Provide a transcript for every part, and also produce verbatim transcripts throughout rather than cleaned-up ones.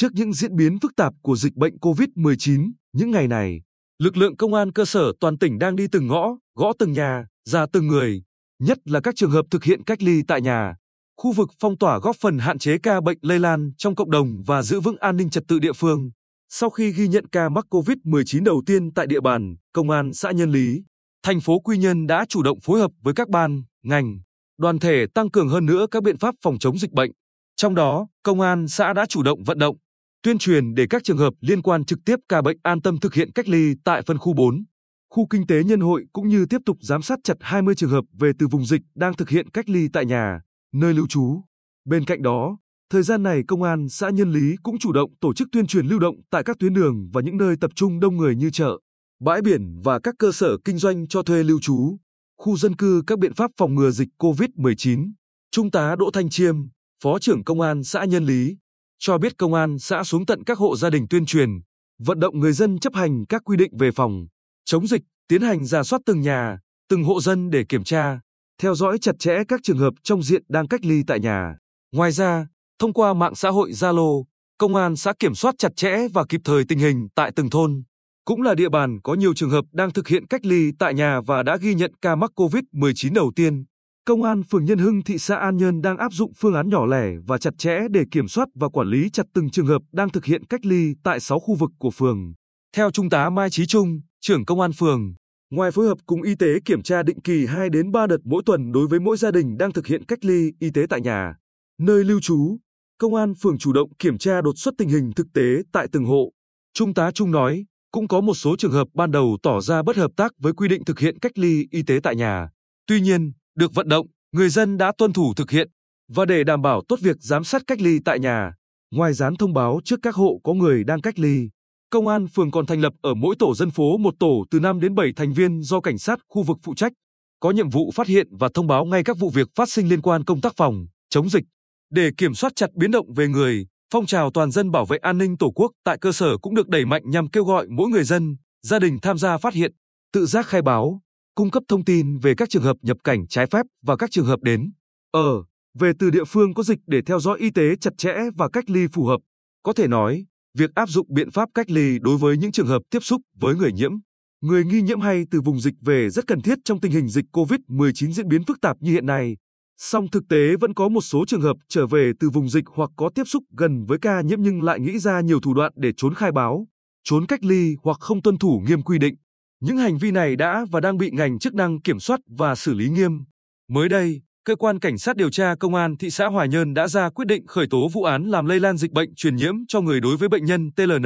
Trước những diễn biến phức tạp của dịch bệnh cô vít mười chín, những ngày này, lực lượng công an cơ sở toàn tỉnh đang đi từng ngõ, gõ từng nhà, ra từng người, nhất là các trường hợp thực hiện cách ly tại nhà, khu vực phong tỏa góp phần hạn chế ca bệnh lây lan trong cộng đồng và giữ vững an ninh trật tự địa phương. Sau khi ghi nhận ca mắc cô vít mười chín đầu tiên tại địa bàn, Công an xã Nhân Lý, thành phố Quy Nhơn đã chủ động phối hợp với các ban, ngành, đoàn thể tăng cường hơn nữa các biện pháp phòng chống dịch bệnh. Trong đó, Công an xã đã chủ động vận động, tuyên truyền để các trường hợp liên quan trực tiếp ca bệnh an tâm thực hiện cách ly tại phân khu bốn. Khu kinh tế Nhân Hội cũng như tiếp tục giám sát chặt hai mươi trường hợp về từ vùng dịch đang thực hiện cách ly tại nhà, nơi lưu trú. Bên cạnh đó, thời gian này Công an xã Nhân Lý cũng chủ động tổ chức tuyên truyền lưu động tại các tuyến đường và những nơi tập trung đông người như chợ, bãi biển và các cơ sở kinh doanh cho thuê lưu trú, khu dân cư các biện pháp phòng ngừa dịch cô vít mười chín. Trung tá Đỗ Thanh Chiêm, Phó trưởng Công an xã Nhân Lý, cho biết Công an xã xuống tận các hộ gia đình tuyên truyền, vận động người dân chấp hành các quy định về phòng chống dịch, tiến hành rà soát từng nhà, từng hộ dân để kiểm tra, theo dõi chặt chẽ các trường hợp trong diện đang cách ly tại nhà. Ngoài ra, thông qua mạng xã hội Zalo, Công an xã kiểm soát chặt chẽ và kịp thời tình hình tại từng thôn, cũng là địa bàn có nhiều trường hợp đang thực hiện cách ly tại nhà và đã ghi nhận ca mắc cô vít mười chín đầu tiên. Công an phường Nhân Hưng, thị xã An Nhơn đang áp dụng phương án nhỏ lẻ và chặt chẽ để kiểm soát và quản lý chặt từng trường hợp đang thực hiện cách ly tại sáu khu vực của phường. Theo Trung tá Mai Chí Trung, trưởng Công an phường, ngoài phối hợp cùng y tế kiểm tra định kỳ hai đến ba đợt mỗi tuần đối với mỗi gia đình đang thực hiện cách ly y tế tại nhà, nơi lưu trú, Công an phường chủ động kiểm tra đột xuất tình hình thực tế tại từng hộ. Trung tá Trung nói, cũng có một số trường hợp ban đầu tỏ ra bất hợp tác với quy định thực hiện cách ly y tế tại nhà. Tuy nhiên, được vận động, người dân đã tuân thủ thực hiện. Và để đảm bảo tốt việc giám sát cách ly tại nhà, ngoài dán thông báo trước các hộ có người đang cách ly, Công an phường còn thành lập ở mỗi tổ dân phố một tổ từ năm đến bảy thành viên do cảnh sát khu vực phụ trách, có nhiệm vụ phát hiện và thông báo ngay các vụ việc phát sinh liên quan công tác phòng, chống dịch, để kiểm soát chặt biến động về người. Phong trào toàn dân bảo vệ an ninh Tổ quốc tại cơ sở cũng được đẩy mạnh nhằm kêu gọi mỗi người dân, gia đình tham gia phát hiện, tự giác khai báo, cung cấp thông tin về các trường hợp nhập cảnh trái phép và các trường hợp đến, ở, về từ địa phương có dịch để theo dõi y tế chặt chẽ và cách ly phù hợp. Có thể nói, việc áp dụng biện pháp cách ly đối với những trường hợp tiếp xúc với người nhiễm, người nghi nhiễm hay từ vùng dịch về rất cần thiết trong tình hình dịch cô vít mười chín diễn biến phức tạp như hiện nay. Song thực tế vẫn có một số trường hợp trở về từ vùng dịch hoặc có tiếp xúc gần với ca nhiễm nhưng lại nghĩ ra nhiều thủ đoạn để trốn khai báo, trốn cách ly hoặc không tuân thủ nghiêm quy định. Những hành vi này đã và đang bị ngành chức năng kiểm soát và xử lý nghiêm. Mới đây, Cơ quan Cảnh sát điều tra Công an thị xã Hoài Nhơn đã ra quyết định khởi tố vụ án làm lây lan dịch bệnh truyền nhiễm cho người đối với bệnh nhân tê lờ en,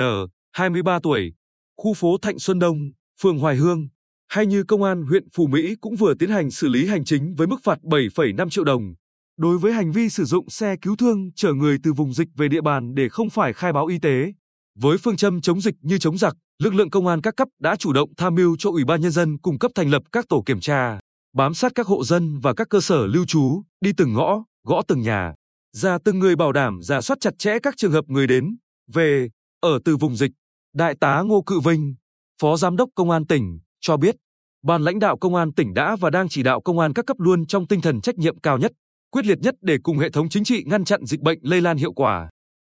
hai mươi ba tuổi, khu phố Thạnh Xuân Đông, phường Hoài Hương. Hay như Công an huyện Phú Mỹ cũng vừa tiến hành xử lý hành chính với mức phạt bảy phẩy năm triệu đồng đối với hành vi sử dụng xe cứu thương chở người từ vùng dịch về địa bàn để không phải khai báo y tế. Với phương châm chống dịch như chống giặc, lực lượng công an các cấp đã chủ động tham mưu cho Ủy ban Nhân dân cung cấp thành lập các tổ kiểm tra, bám sát các hộ dân và các cơ sở lưu trú, đi từng ngõ, gõ từng nhà, ra từng người bảo đảm rà soát chặt chẽ các trường hợp người đến, về, ở từ vùng dịch. Đại tá Ngô Cự Vinh, Phó Giám đốc Công an tỉnh, cho biết, Ban lãnh đạo Công an tỉnh đã và đang chỉ đạo công an các cấp luôn trong tinh thần trách nhiệm cao nhất, quyết liệt nhất để cùng hệ thống chính trị ngăn chặn dịch bệnh lây lan hiệu quả.